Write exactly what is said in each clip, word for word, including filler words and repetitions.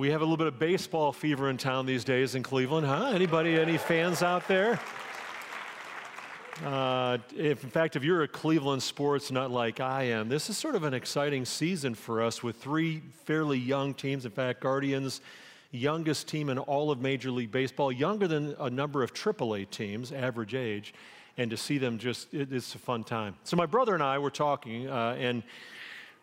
We have a little bit of baseball fever in town these days in Cleveland, huh? Anybody, any fans out there? Uh, if, in fact, if you're a Cleveland sports nut like I am, this is sort of an exciting season for us with three fairly young teams. In fact, Guardians, youngest team in all of Major League Baseball, younger than a number of triple A teams, average age, and to see them just, it, it's a fun time. So my brother and I were talking, uh, and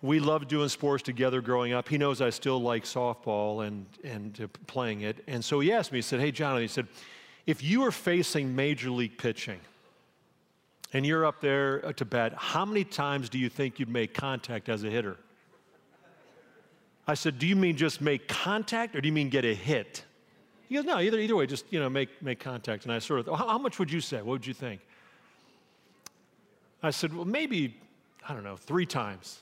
we loved doing sports together growing up. He knows I still like softball and, and playing it. And so he asked me, he said, hey, Jonathan, he said, if you were facing Major League pitching, and you're up there to bat, how many times do you think you'd make contact as a hitter? I said, do you mean just make contact, or do you mean get a hit? He goes, no, either, either way, just, you know, make, make contact. And I sort of thought, how much would you say? What would you think? I said, well, maybe, I don't know, three times.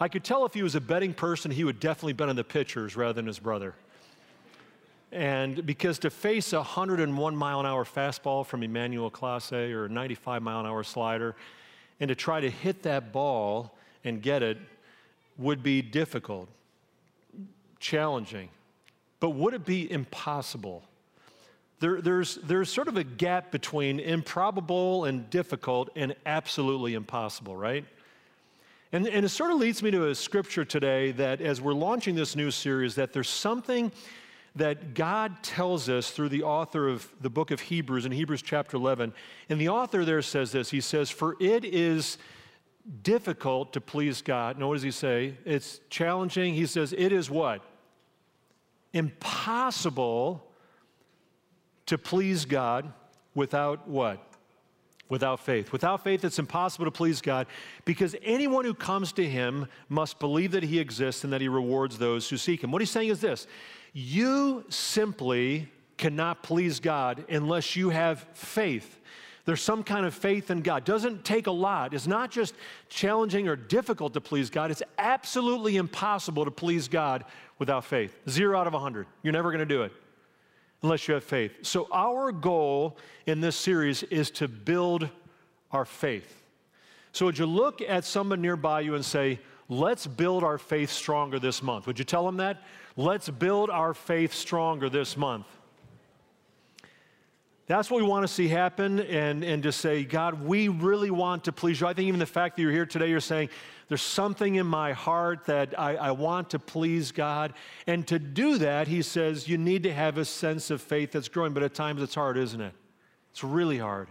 I could tell if he was a betting person, he would definitely bet on the pitchers rather than his brother. And because to face a one hundred one mile an hour fastball from Emmanuel Clase or a ninety-five mile an hour slider, and to try to hit that ball and get it would be difficult, challenging. But would it be impossible? There, there's, there's sort of a gap between improbable and difficult and absolutely impossible, right? And, and it sort of leads me to a scripture today that as we're launching this new series, that there's something that God tells us through the author of the book of Hebrews, in Hebrews chapter eleven. And the author there says this, he says, for it is difficult to please God. And what does he say? It's challenging. He says, it is what? Impossible to please God without what? Without faith. Without faith, it's impossible to please God, because anyone who comes to him must believe that he exists and that he rewards those who seek him. What he's saying is this. You simply cannot please God unless you have faith. There's some kind of faith in God. Doesn't take a lot. It's not just challenging or difficult to please God. It's absolutely impossible to please God without faith. Zero out of one hundred. You're never going to do it unless you have faith. So our goal in this series is to build our faith. So would you look at someone nearby you and say, let's build our faith stronger this month? Would you tell them that? Let's build our faith stronger this month. That's what we want to see happen, and, and to say, God, we really want to please you. I think even the fact that you're here today, you're saying, there's something in my heart that I, I want to please God. And to do that, he says, you need to have a sense of faith that's growing, but at times it's hard, isn't it? It's really hard.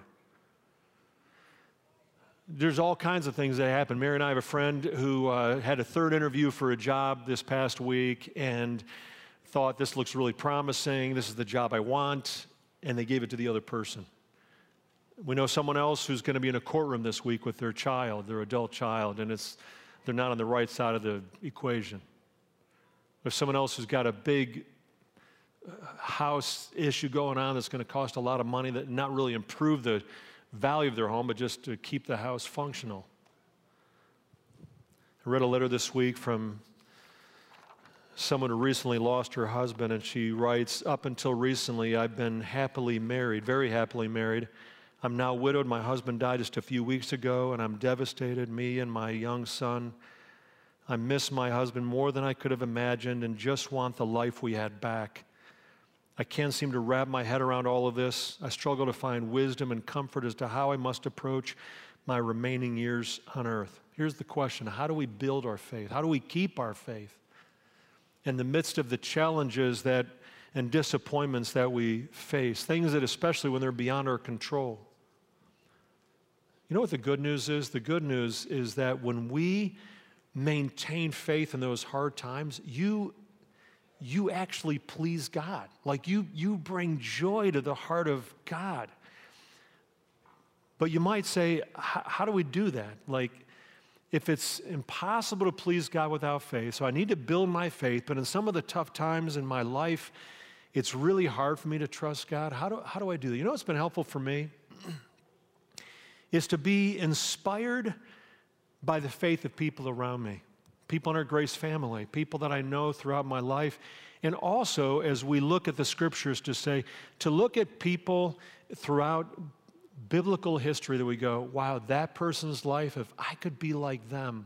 There's all kinds of things that happen. Mary and I have a friend who uh, had a third interview for a job this past week and thought, this looks really promising, this is the job I want, and they gave it to the other person. We know someone else who's going to be in a courtroom this week with their child, their adult child, and it's, they're not on the right side of the equation. There's someone else who's got a big house issue going on that's going to cost a lot of money, that not really improve the value of their home, but just to keep the house functional. I read a letter this week from someone who recently lost her husband, and she writes, up until recently, I've been happily married, very happily married. I'm now widowed. My husband died just a few weeks ago, and I'm devastated, me and my young son. I miss my husband more than I could have imagined and just want the life we had back. I can't seem to wrap my head around all of this. I struggle to find wisdom and comfort as to how I must approach my remaining years on earth. Here's the question. How do we build our faith? How do we keep our faith in the midst of the challenges that, and disappointments that we face, things that especially when they're beyond our control? You know what the good news is? The good news is that when we maintain faith in those hard times, you you actually please God. Like you, you bring joy to the heart of God. But you might say, how do we do that? Like, if it's impossible to please God without faith, so I need to build my faith, but in some of the tough times in my life, it's really hard for me to trust God. How do, how do I do that? You know what's been helpful for me? Is to be inspired by the faith of people around me. People in our Grace family, people that I know throughout my life, and also as we look at the scriptures to say, to look at people throughout biblical history that we go, wow, that person's life, if I could be like them.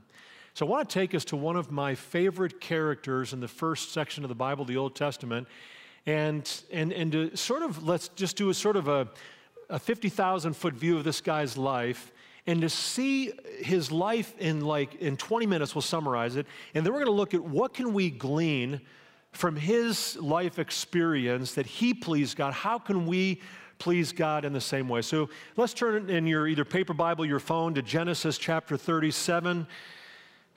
So I want to take us to one of my favorite characters in the first section of the Bible, the Old Testament, and, and, and to sort of, let's just do a sort of a, a fifty thousand foot view of this guy's life, and to see his life in like, in twenty minutes, we'll summarize it, and then we're going to look at what can we glean from his life experience that he pleased God. How can we please God in the same way? So let's turn in your either paper Bible, your phone, to Genesis chapter thirty-seven.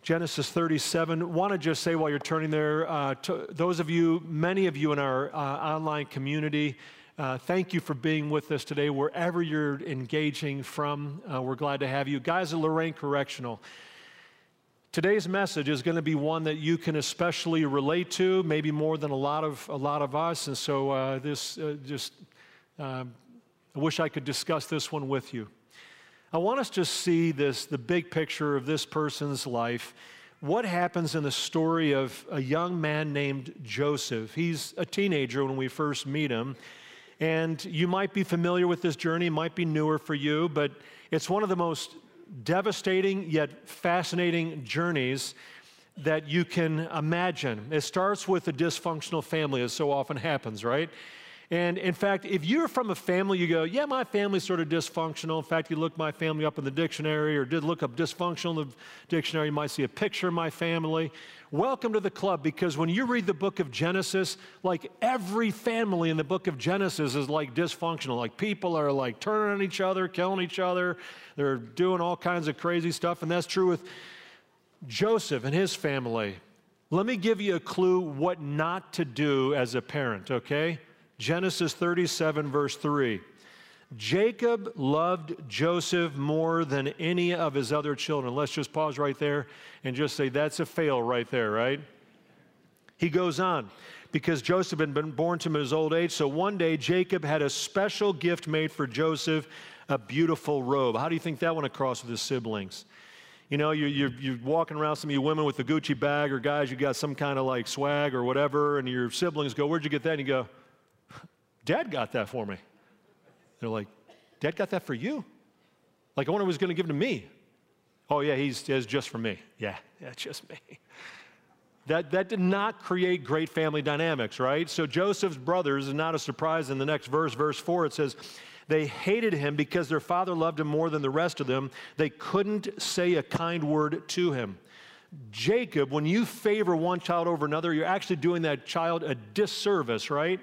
Genesis thirty-seven. Want to just say while you're turning there, uh, to those of you, many of you in our uh, online community, uh, thank you for being with us today, wherever you're engaging from. Uh, we're glad to have you. Guys at Lorain Correctional, today's message is going to be one that you can especially relate to, maybe more than a lot of a lot of us. And so uh, this uh, just. Uh, I wish I could discuss this one with you. I want us to see this, the big picture of this person's life. What happens in the story of a young man named Joseph? He's a teenager when we first meet him. And you might be familiar with this journey, it might be newer for you, but it's one of the most devastating yet fascinating journeys that you can imagine. It starts with a dysfunctional family, as so often happens, right? And in fact, if you're from a family, you go, yeah, my family's sort of dysfunctional. In fact, you look my family up in the dictionary or did look up dysfunctional in the dictionary, you might see a picture of my family. Welcome to the club, because when you read the book of Genesis, like every family in the book of Genesis is like dysfunctional. Like people are like turning on each other, killing each other. They're doing all kinds of crazy stuff. And that's true with Joseph and his family. Let me give you a clue what not to do as a parent, okay? Genesis thirty-seven, verse three. Jacob loved Joseph more than any of his other children. Let's just pause right there and just say that's a fail right there, right? He goes on, because Joseph had been born to him at his old age, so one day Jacob had a special gift made for Joseph, a beautiful robe. How do you think that went across with his siblings? You know, you're, you're, you're walking around, some of you women with a Gucci bag, or guys, you got some kind of like swag or whatever, and your siblings go, where'd you get that? And you go, Dad got that for me. They're like, Dad got that for you? Like, I wonder who's going to give it to me. Oh, yeah, he's, he's just for me. Yeah, yeah, just me. That, that did not create great family dynamics, right? So Joseph's brothers, is not a surprise in the next verse, verse four, it says, they hated him because their father loved him more than the rest of them. They couldn't say a kind word to him. Jacob, when you favor one child over another, you're actually doing that child a disservice, right?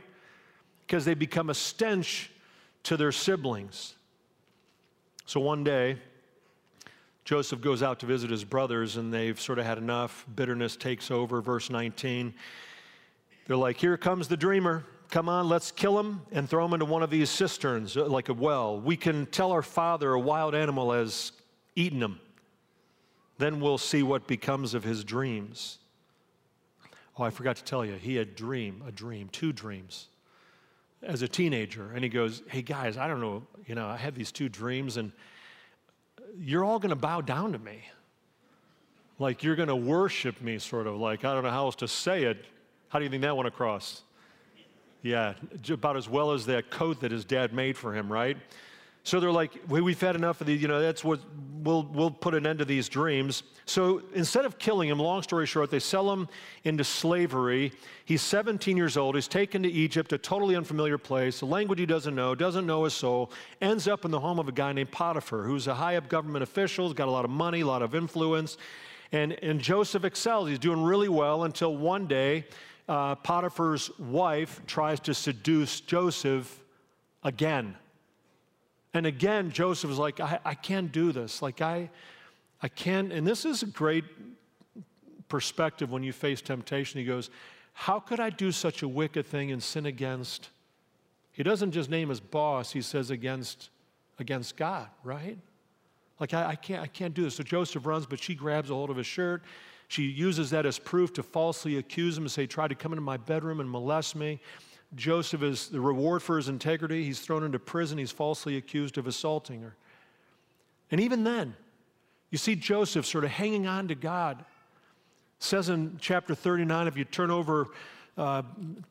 Because they become a stench to their siblings. So one day, Joseph goes out to visit his brothers, and they've sort of had enough. Bitterness takes over, verse nineteen. They're like, here comes the dreamer. Come on, let's kill him and throw him into one of these cisterns, like a well. We can tell our father a wild animal has eaten him. Then we'll see what becomes of his dreams. Oh, I forgot to tell you, he had a dream, a dream, two dreams. As a teenager, and he goes, hey guys, I don't know, you know, I had these two dreams, and you're all going to bow down to me. Like, you're going to worship me, sort of, like, I don't know how else to say it. How do you think that went across? Yeah, about as well as that coat that his dad made for him, right? So they're like, well, we've had enough of these, you know, that's what, we'll, we'll put an end to these dreams. So instead of killing him, long story short, they sell him into slavery. He's seventeen years old. He's taken to Egypt, a totally unfamiliar place, a language he doesn't know, doesn't know his soul, ends up in the home of a guy named Potiphar, who's a high-up government official, got a lot of money, a lot of influence, and, and Joseph excels. He's doing really well until one day uh, Potiphar's wife tries to seduce Joseph again. And again, Joseph was like, I, I can't do this. Like, I, I can't. And this is a great perspective when you face temptation. He goes, how could I do such a wicked thing and sin against? He doesn't just name his boss. He says against, against God, right? Like, I, I, can't, I can't do this. So Joseph runs, but she grabs a hold of his shirt. She uses that as proof to falsely accuse him and say, try to come into my bedroom and molest me. Joseph is the reward for his integrity. He's thrown into prison. He's falsely accused of assaulting her. And even then, you see Joseph sort of hanging on to God. It says in chapter thirty-nine, if you turn over uh,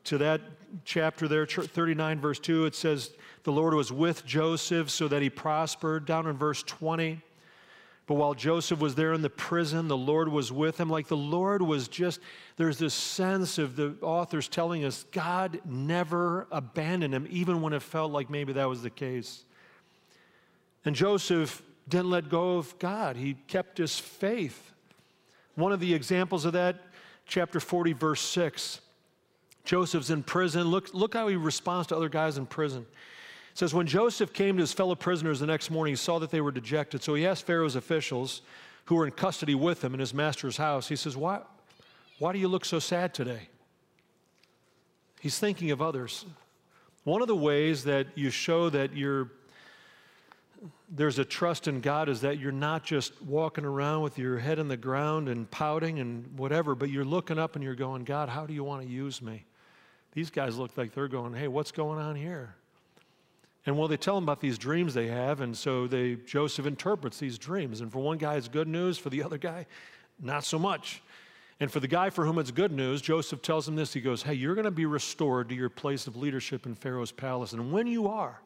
to that chapter there, thirty-nine verse two, it says the Lord was with Joseph so that he prospered. Down in verse twenty, But while Joseph was there in the prison, the Lord was with him. Like the Lord was just, there's this sense of the authors telling us God never abandoned him, even when it felt like maybe that was the case. And Joseph didn't let go of God. He kept his faith. One of the examples of that, chapter forty, verse six. Joseph's in prison. Look, look how he responds to other guys in prison. It says, when Joseph came to his fellow prisoners the next morning, he saw that they were dejected. So he asked Pharaoh's officials who were in custody with him in his master's house. He says, why, why do you look so sad today? He's thinking of others. One of the ways that you show that you're, there's a trust in God is that you're not just walking around with your head in the ground and pouting and whatever, but you're looking up and you're going, God, how do you want to use me? These guys look like they're going, hey, what's going on here? And well, they tell him about these dreams they have, and so they, Joseph interprets these dreams. And for one guy, it's good news. For the other guy, not so much. And for the guy for whom it's good news, Joseph tells him this. He goes, hey, you're going to be restored to your place of leadership in Pharaoh's palace. And when you are,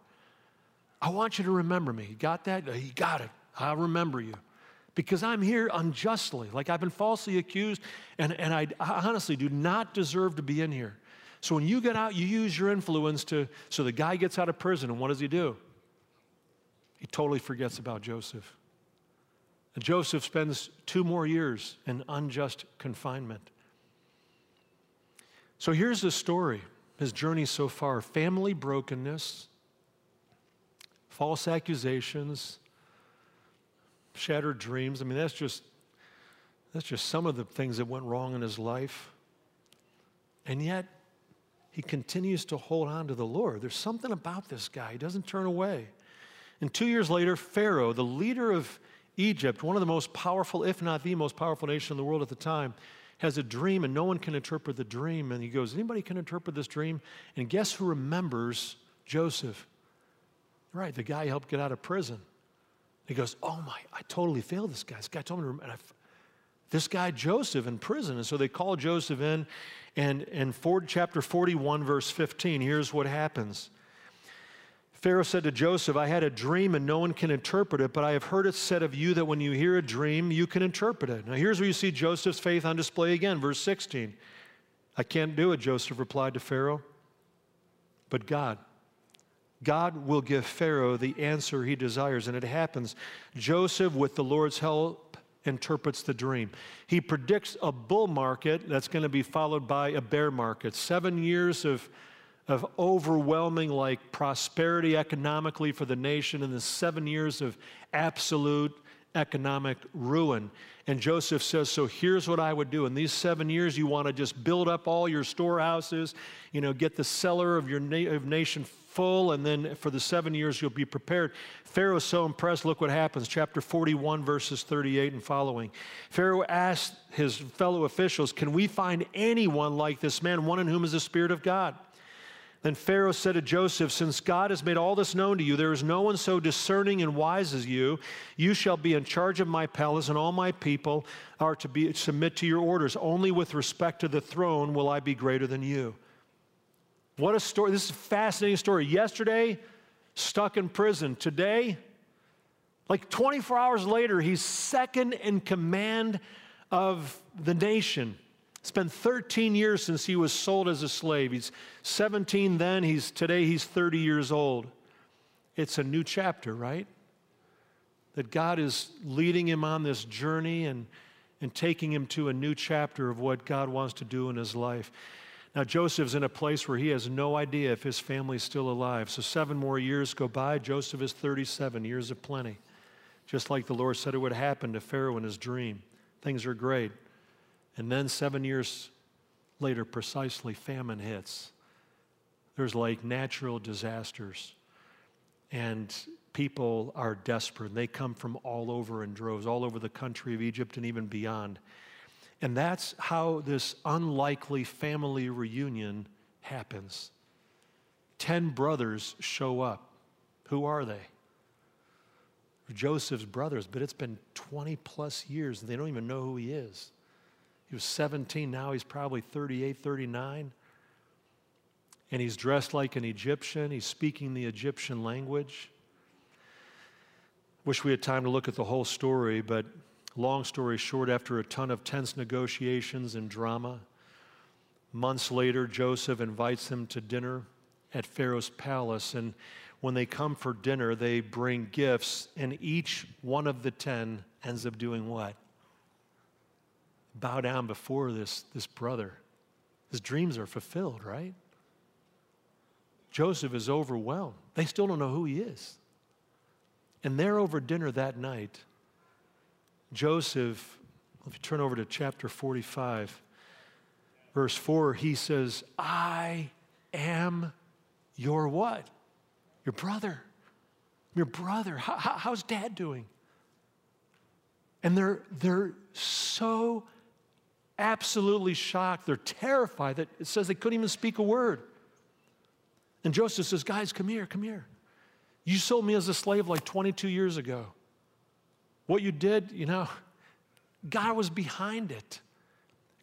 I want you to remember me. You got that? He got it. I'll remember you. Because I'm here unjustly. Like I've been falsely accused, and, and I, I honestly do not deserve to be in here. So when you get out, you use your influence to, so the guy gets out of prison, and what does he do? He totally forgets about Joseph. And Joseph spends two more years in unjust confinement. So here's the story, his journey so far. Family brokenness, false accusations, shattered dreams. I mean, that's just, that's just some of the things that went wrong in his life. And yet, he continues to hold on to the Lord. There's something about this guy. He doesn't turn away. And two years later, Pharaoh, the leader of Egypt, one of the most powerful, if not the most powerful nation in the world at the time, has a dream, and no one can interpret the dream. And he goes, anybody can interpret this dream? And guess who remembers Joseph? Right, the guy helped get out of prison. He goes, oh my, I totally failed this guy. This guy told me to remember. This guy, Joseph, in prison. And so they call Joseph in, and in chapter forty-one, verse fifteen, here's what happens. Pharaoh said to Joseph, I had a dream and no one can interpret it, but I have heard it said of you that when you hear a dream, you can interpret it. Now here's where you see Joseph's faith on display again, verse sixteen. I can't do it, Joseph replied to Pharaoh, but God. God will give Pharaoh the answer he desires, and it happens. Joseph, with the Lord's help, interprets the dream. He predicts a bull market that's going to be followed by a bear market. Seven years of, of overwhelming like prosperity economically for the nation, and then seven years of absolute economic ruin. And Joseph says, so here's what I would do. In these seven years, you want to just build up all your storehouses, you know, get the cellar of your na- of nation full, and then for the seven years, you'll be prepared. Pharaoh's so impressed, look what happens. chapter forty-one, verses thirty-eight and following. Pharaoh asked his fellow officials, can we find anyone like this man, one in whom is the Spirit of God? Then Pharaoh said to Joseph, since God has made all this known to you, there is no one so discerning and wise as you. You shall be in charge of my palace, and all my people are to be submit to your orders. Only with respect to the throne will I be greater than you. What a story. This is a fascinating story. Yesterday, stuck in prison. Today, like twenty-four hours later, he's second in command of the nation. It's been thirteen years since he was sold as a slave. He's seventeen then. He's, today he's thirty years old. It's a new chapter, right? That God is leading him on this journey and, and taking him to a new chapter of what God wants to do in his life. Now, Joseph's in a place where he has no idea if his family's still alive. So seven more years go by. Joseph is thirty-seven, years of plenty. Just like the Lord said it would happen to Pharaoh in his dream. Things are great. And then seven years later, precisely, famine hits. There's like natural disasters. And people are desperate. And they come from all over in droves, all over the country of Egypt and even beyond. And that's how this unlikely family reunion happens. Ten brothers show up. Who are they? Joseph's brothers, but it's been twenty plus years and they don't even know who he is. He was seventeen, now he's probably thirty-eight, thirty-nine. And he's dressed like an Egyptian. He's speaking the Egyptian language. Wish we had time to look at the whole story, but long story short, after a ton of tense negotiations and drama, months later, Joseph invites them to dinner at Pharaoh's palace. And when they come for dinner, they bring gifts, and each one of the ten ends up doing what? Bow down before this, this brother. His dreams are fulfilled, right? Joseph is overwhelmed. They still don't know who he is. And there over dinner that night, Joseph, if you turn over to chapter forty-five, verse four, he says, I am your what? Your brother. Your brother. How, how, how's dad doing? And they're, they're so absolutely shocked. They're terrified that it says they couldn't even speak a word. And Joseph says, guys, come here, come here. You sold me as a slave like twenty-two years ago. What you did, you know, God was behind it.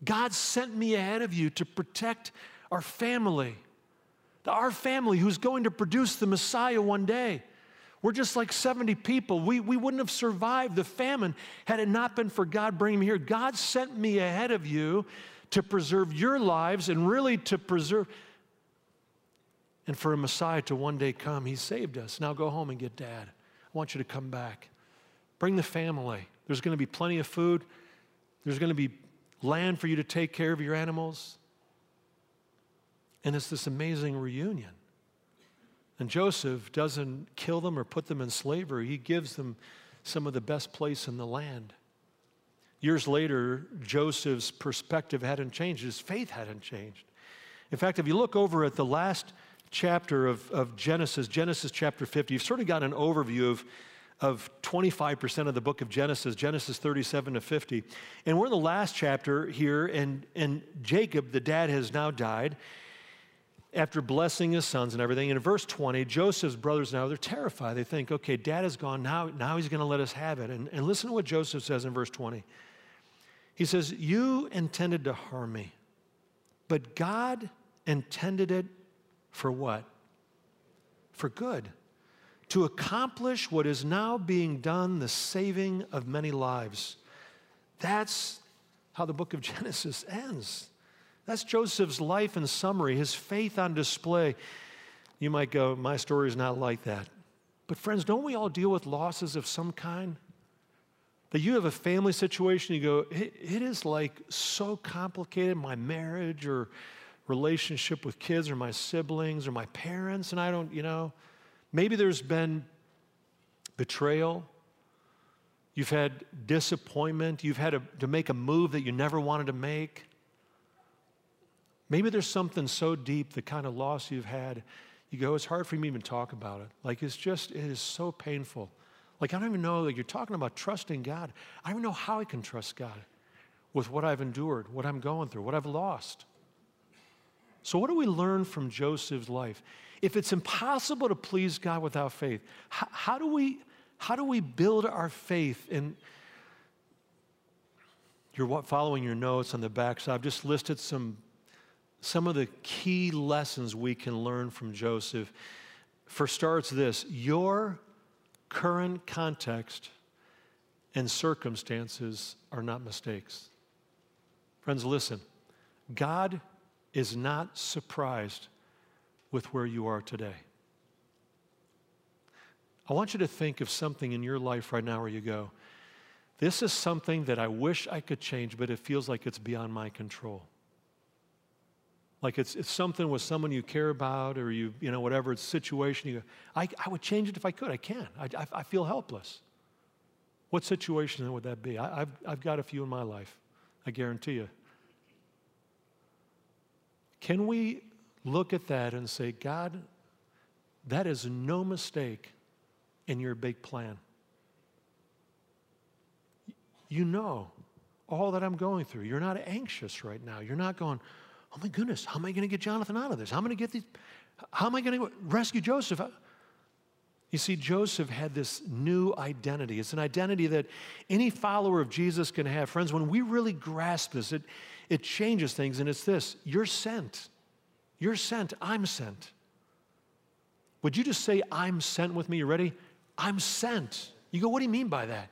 God sent me ahead of you to protect our family. Our family who's going to produce the Messiah one day. We're just like seventy people. We, we wouldn't have survived the famine had it not been for God bringing me here. God sent me ahead of you to preserve your lives and really to preserve... And for a Messiah to one day come, he saved us. Now go home and get dad. I want you to come back. Bring the family. There's going to be plenty of food. There's going to be land for you to take care of your animals. And it's this amazing reunion. And Joseph doesn't kill them or put them in slavery. He gives them some of the best place in the land. Years later, Joseph's perspective hadn't changed. His faith hadn't changed. In fact, if you look over at the last chapter of, of Genesis, Genesis chapter fifty, you've sort of got an overview of, of twenty-five percent of the book of Genesis, Genesis thirty-seven to fifty. And we're in the last chapter here, and, and Jacob, the dad, has now died after blessing his sons and everything. And in verse twenty, Joseph's brothers now, they're terrified. They think, okay, dad is gone, now, now he's going to let us have it. And, and listen to what Joseph says in verse twenty. He says, you intended to harm me, but God intended it for what? For good. To accomplish what is now being done, the saving of many lives. That's how the book of Genesis ends. That's Joseph's life in summary, his faith on display. You might go, my story is not like that. But friends, don't we all deal with losses of some kind? That you have a family situation, you go, it, it is like so complicated, my marriage or relationship with kids or my siblings or my parents, and I don't, you know, maybe there's been betrayal. You've had disappointment. You've had a, to make a move that you never wanted to make. Maybe there's something so deep, the kind of loss you've had, you go, it's hard for me to even talk about it. Like, it's just, it is so painful. Like, I don't even know, like, you're talking about trusting God. I don't know how I can trust God with what I've endured, what I'm going through, what I've lost. So what do we learn from Joseph's life? If it's impossible to please God without faith, how, how, do, we, how do we build our faith? And you're following your notes on the back, so I've just listed some, some of the key lessons we can learn from Joseph. For starts this, your current context and circumstances are not mistakes. Friends, listen, God is not surprised with where you are today. I want you to think of something in your life right now where you go, this is something that I wish I could change, but it feels like it's beyond my control. Like it's, it's something with someone you care about or you, you know, whatever it's situation, you go, I, I would change it if I could, I can't. I, I, I feel helpless. What situation would that be? I, I've, I've got a few in my life, I guarantee you. Can we look at that and say, God, that is no mistake in your big plan. You know all that I'm going through. You're not anxious right now. You're not going, oh my goodness, how am I going to get Jonathan out of this? How am I going to get these, how am I going to rescue Joseph? You see, Joseph had this new identity. It's an identity that any follower of Jesus can have. Friends, when we really grasp this, it, it changes things, and it's this. You're sent. You're sent. I'm sent. Would you just say, I'm sent with me? You ready? I'm sent. You go, what do you mean by that?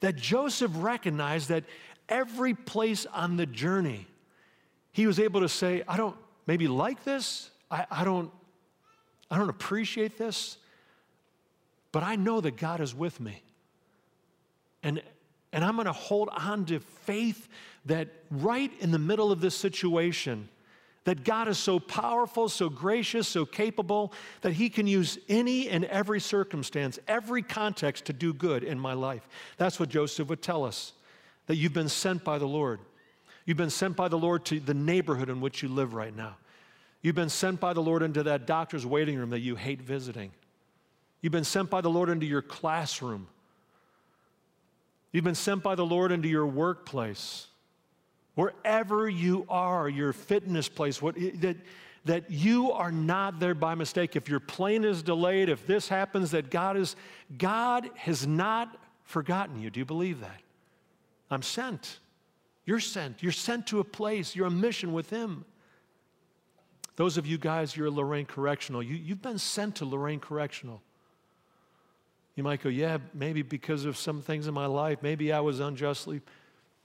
That Joseph recognized that every place on the journey, he was able to say, I don't maybe like this, I, I, don't, I don't appreciate this, but I know that God is with me. And, and I'm going to hold on to faith that right in the middle of this situation, that God is so powerful, so gracious, so capable, that he can use any and every circumstance, every context to do good in my life. That's what Joseph would tell us, that you've been sent by the Lord. You've been sent by the Lord to the neighborhood in which you live right now. You've been sent by the Lord into that doctor's waiting room that you hate visiting. You've been sent by the Lord into your classroom. You've been sent by the Lord into your workplace. Wherever you are, your fitness place, what, that, that you are not there by mistake. If your plane is delayed, if this happens, that God is, God has not forgotten you. Do you believe that? I'm sent. You're sent. You're sent to a place. You're on mission with him. Those of you guys, you're at Lorain Correctional. You, you've been sent to Lorain Correctional. You might go, yeah, maybe because of some things in my life, maybe I was unjustly,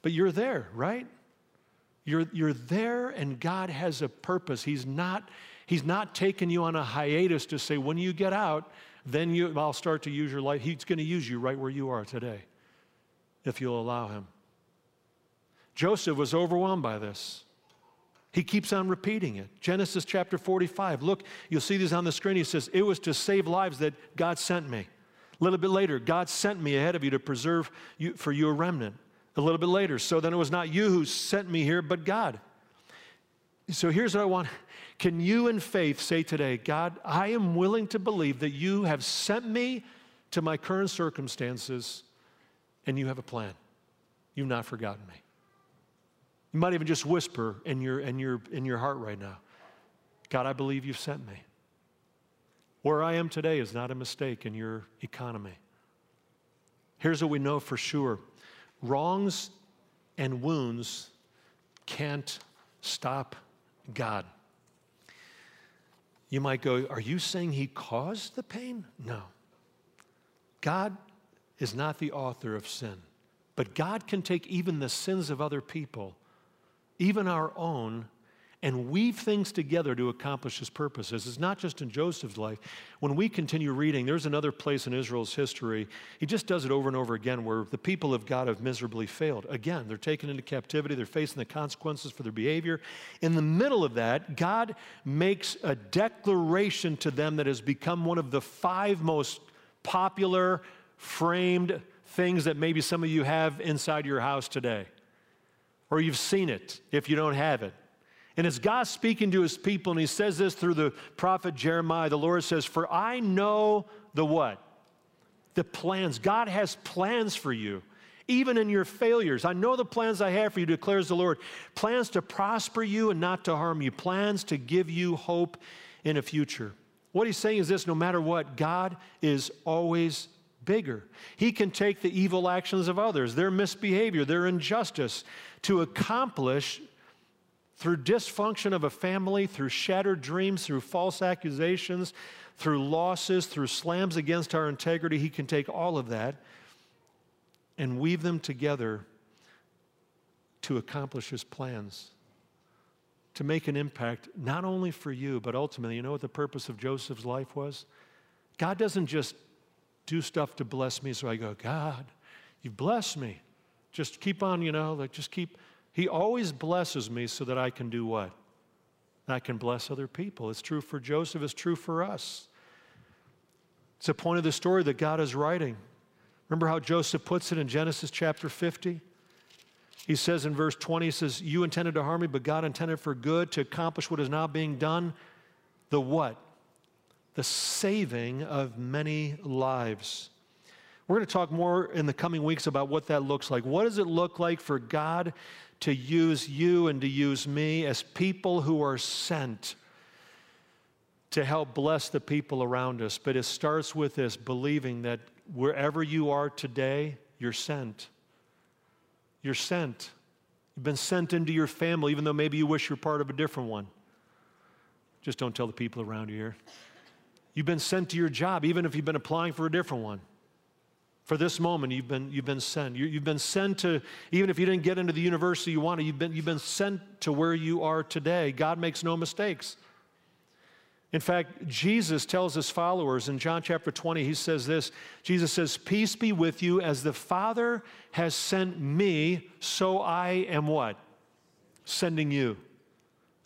but you're there, right? You're, you're there, and God has a purpose. He's not, he's not taking you on a hiatus to say, when you get out, then you, I'll start to use your life. He's going to use you right where you are today, if you'll allow him. Joseph was overwhelmed by this. He keeps on repeating it. Genesis chapter forty-five. Look, you'll see these on the screen. He says, it was to save lives that God sent me. A little bit later, God sent me ahead of you to preserve you, for you a remnant. A little bit later, so then it was not you who sent me here, but God. So here's what I want. Can you in faith say today, God, I am willing to believe that you have sent me to my current circumstances, and you have a plan. You've not forgotten me. You might even just whisper in your, in your, in your heart right now, God, I believe you've sent me. Where I am today is not a mistake in your economy. Here's what we know for sure. Wrongs and wounds can't stop God. You might go, are you saying he caused the pain? No. God is not the author of sin, but God can take even the sins of other people, even our own, and weave things together to accomplish his purposes. It's not just in Joseph's life. When we continue reading, there's another place in Israel's history. He just does it over and over again where the people of God have miserably failed. Again, they're taken into captivity. They're facing the consequences for their behavior. In the middle of that, God makes a declaration to them that has become one of the five most popular framed things that maybe some of you have inside your house today. Or you've seen it if you don't have it. And it's God speaking to his people, and he says this through the prophet Jeremiah. The Lord says, for I know the what? The plans. God has plans for you, even in your failures. I know the plans I have for you, declares the Lord. Plans to prosper you and not to harm you. Plans to give you hope in a future. What he's saying is this, no matter what, God is always bigger. He can take the evil actions of others, their misbehavior, their injustice, to accomplish through dysfunction of a family, through shattered dreams, through false accusations, through losses, through slams against our integrity. He can take all of that and weave them together to accomplish his plans, to make an impact not only for you, but ultimately, you know what the purpose of Joseph's life was? God doesn't just do stuff to bless me, so I go, God, you've blessed me. Just keep on, you know, like just keep... He always blesses me so that I can do what? I can bless other people. It's true for Joseph. It's true for us. It's the point of the story that God is writing. Remember how Joseph puts it in Genesis chapter fifty? He says in verse twenty, he says, you intended to harm me, but God intended for good to accomplish what is now being done. The what? The saving of many lives. We're going to talk more in the coming weeks about what that looks like. What does it look like for God to use you and to use me as people who are sent to help bless the people around us? But it starts with this, believing that wherever you are today, you're sent. You're sent. You've been sent into your family, even though maybe you wish you're part of a different one. Just don't tell the people around you here. You've been sent to your job, even if you've been applying for a different one. For this moment, you've been, you've been sent. You, you've been sent to, even if you didn't get into the university you wanted, you've been, you've been sent to where you are today. God makes no mistakes. In fact, Jesus tells his followers in John chapter twenty, he says this, Jesus says, "Peace be with you, as the Father has sent me, so I am what? Sending you.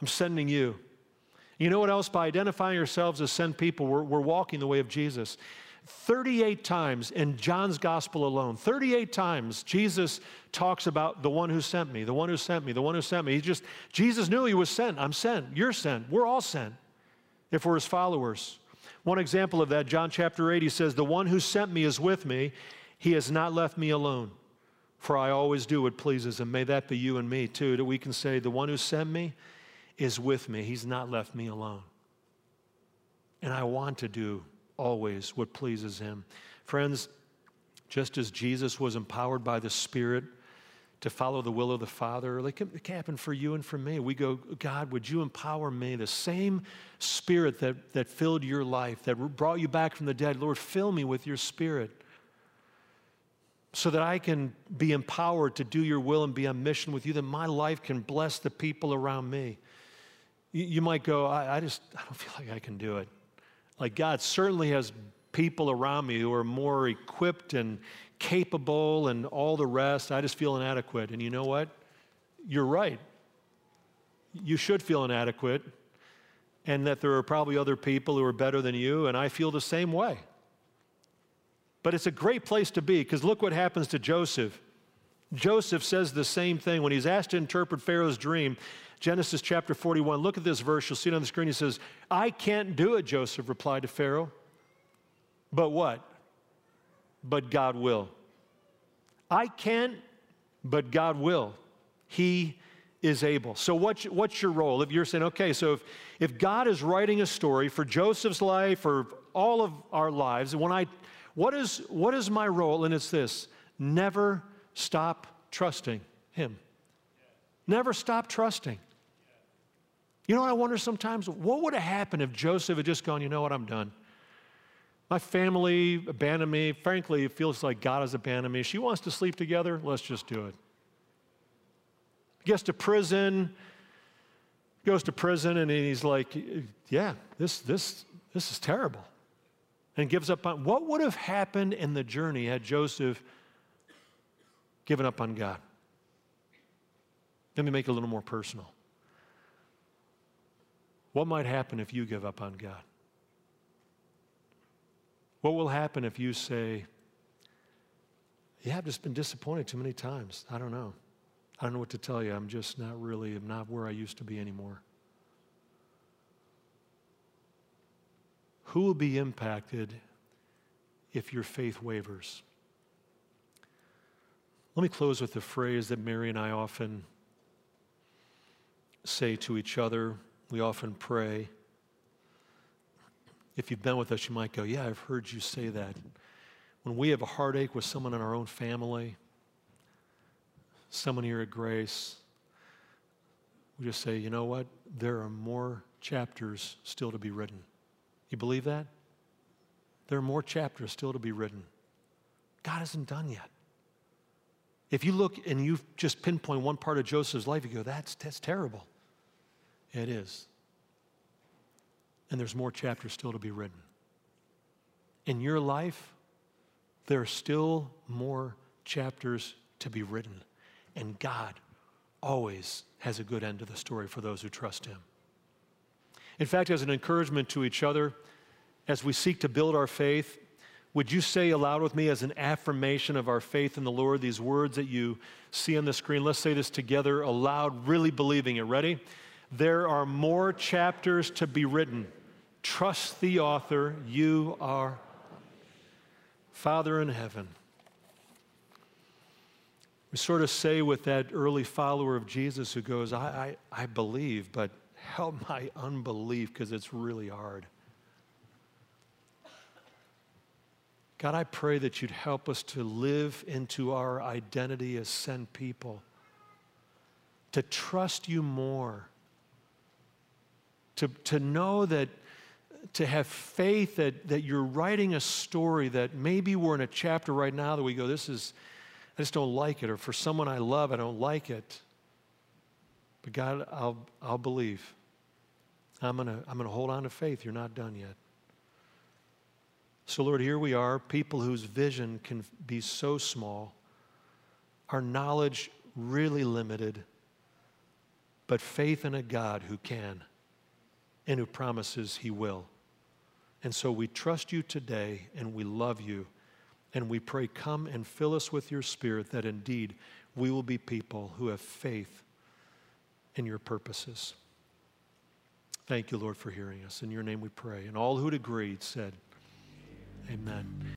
I'm sending you." You know what else? By identifying ourselves as sent people, we're, we're walking the way of Jesus. thirty-eight times in John's gospel alone, thirty-eight times Jesus talks about the one who sent me, the one who sent me, the one who sent me. He just, Jesus knew he was sent. I'm sent. You're sent. We're all sent if we're his followers. One example of that, John chapter eight, he says, "The one who sent me is with me. He has not left me alone, for I always do what pleases him." May that be you and me too, that we can say, the one who sent me is with me. He's not left me alone. And I want to do always what pleases him. Friends, just as Jesus was empowered by the Spirit to follow the will of the Father, it can happen for you and for me. We go, God, would you empower me? The same Spirit that, that filled your life, that brought you back from the dead, Lord, fill me with your Spirit so that I can be empowered to do your will and be on mission with you, that my life can bless the people around me. You, you might go, I, I just, I don't feel like I can do it. Like, God certainly has people around me who are more equipped and capable and all the rest. I just feel inadequate. And you know what? You're right. You should feel inadequate, and that there are probably other people who are better than you, and I feel the same way. But it's a great place to be, because look what happens to Joseph. Joseph says the same thing when he's asked to interpret Pharaoh's dream. Genesis chapter forty-one, look at this verse. You'll see it on the screen. He says, "I can't do it," Joseph replied to Pharaoh. "But what?" "But God will." I can't, but God will. He is able. So what's, what's your role? If you're saying, okay, so if, if God is writing a story for Joseph's life or all of our lives, when I, what is, what is my role? And it's this: never stop trusting him. Never stop trusting. You know what I wonder sometimes? What would have happened if Joseph had just gone, you know what, I'm done. My family abandoned me. Frankly, it feels like God has abandoned me. She wants to sleep together. Let's just do it. He gets to prison, goes to prison, and he's like, yeah, this, this, this is terrible, and gives up on. What would have happened in the journey had Joseph given up on God? Let me make it a little more personal. What might happen if you give up on God? What will happen if you say, yeah, I've just been disappointed too many times. I don't know. I don't know what to tell you. I'm just not really, I'm not where I used to be anymore. Who will be impacted if your faith wavers? Let me close with a phrase that Mary and I often say to each other. We often pray. If you've been with us, you might go, yeah, I've heard you say that. When we have a heartache with someone in our own family, someone here at Grace, we just say, you know what? There are more chapters still to be written. You believe that? There are more chapters still to be written. God isn't done yet. If you look and you just pinpoint one part of Joseph's life, you go, that's, that's terrible. It is. And there's more chapters still to be written. In your life, there are still more chapters to be written. And God always has a good end to the story for those who trust him. In fact, as an encouragement to each other, as we seek to build our faith, would you say aloud with me as an affirmation of our faith in the Lord these words that you see on the screen? Let's say this together aloud, really believing it. Ready? There are more chapters to be written. Trust the author. You are. Father in heaven, we sort of say with that early follower of Jesus who goes, I, I, I believe, but help my unbelief, because it's really hard. God, I pray that you'd help us to live into our identity as sent people, to trust you more, to, to know that, to have faith that, that you're writing a story that maybe we're in a chapter right now that we go, this is, I just don't like it, or for someone I love, I don't like it. But God, I'll, I'll believe. I'm gonna, I'm gonna hold on to faith. You're not done yet. So Lord, here we are, people whose vision can be so small, our knowledge really limited, but faith in a God who can and who promises He will. And so we trust You today, and we love You, and we pray, come and fill us with Your Spirit, that indeed we will be people who have faith in Your purposes. Thank You, Lord, for hearing us. In Your name we pray. And all who'd agreed said, amen.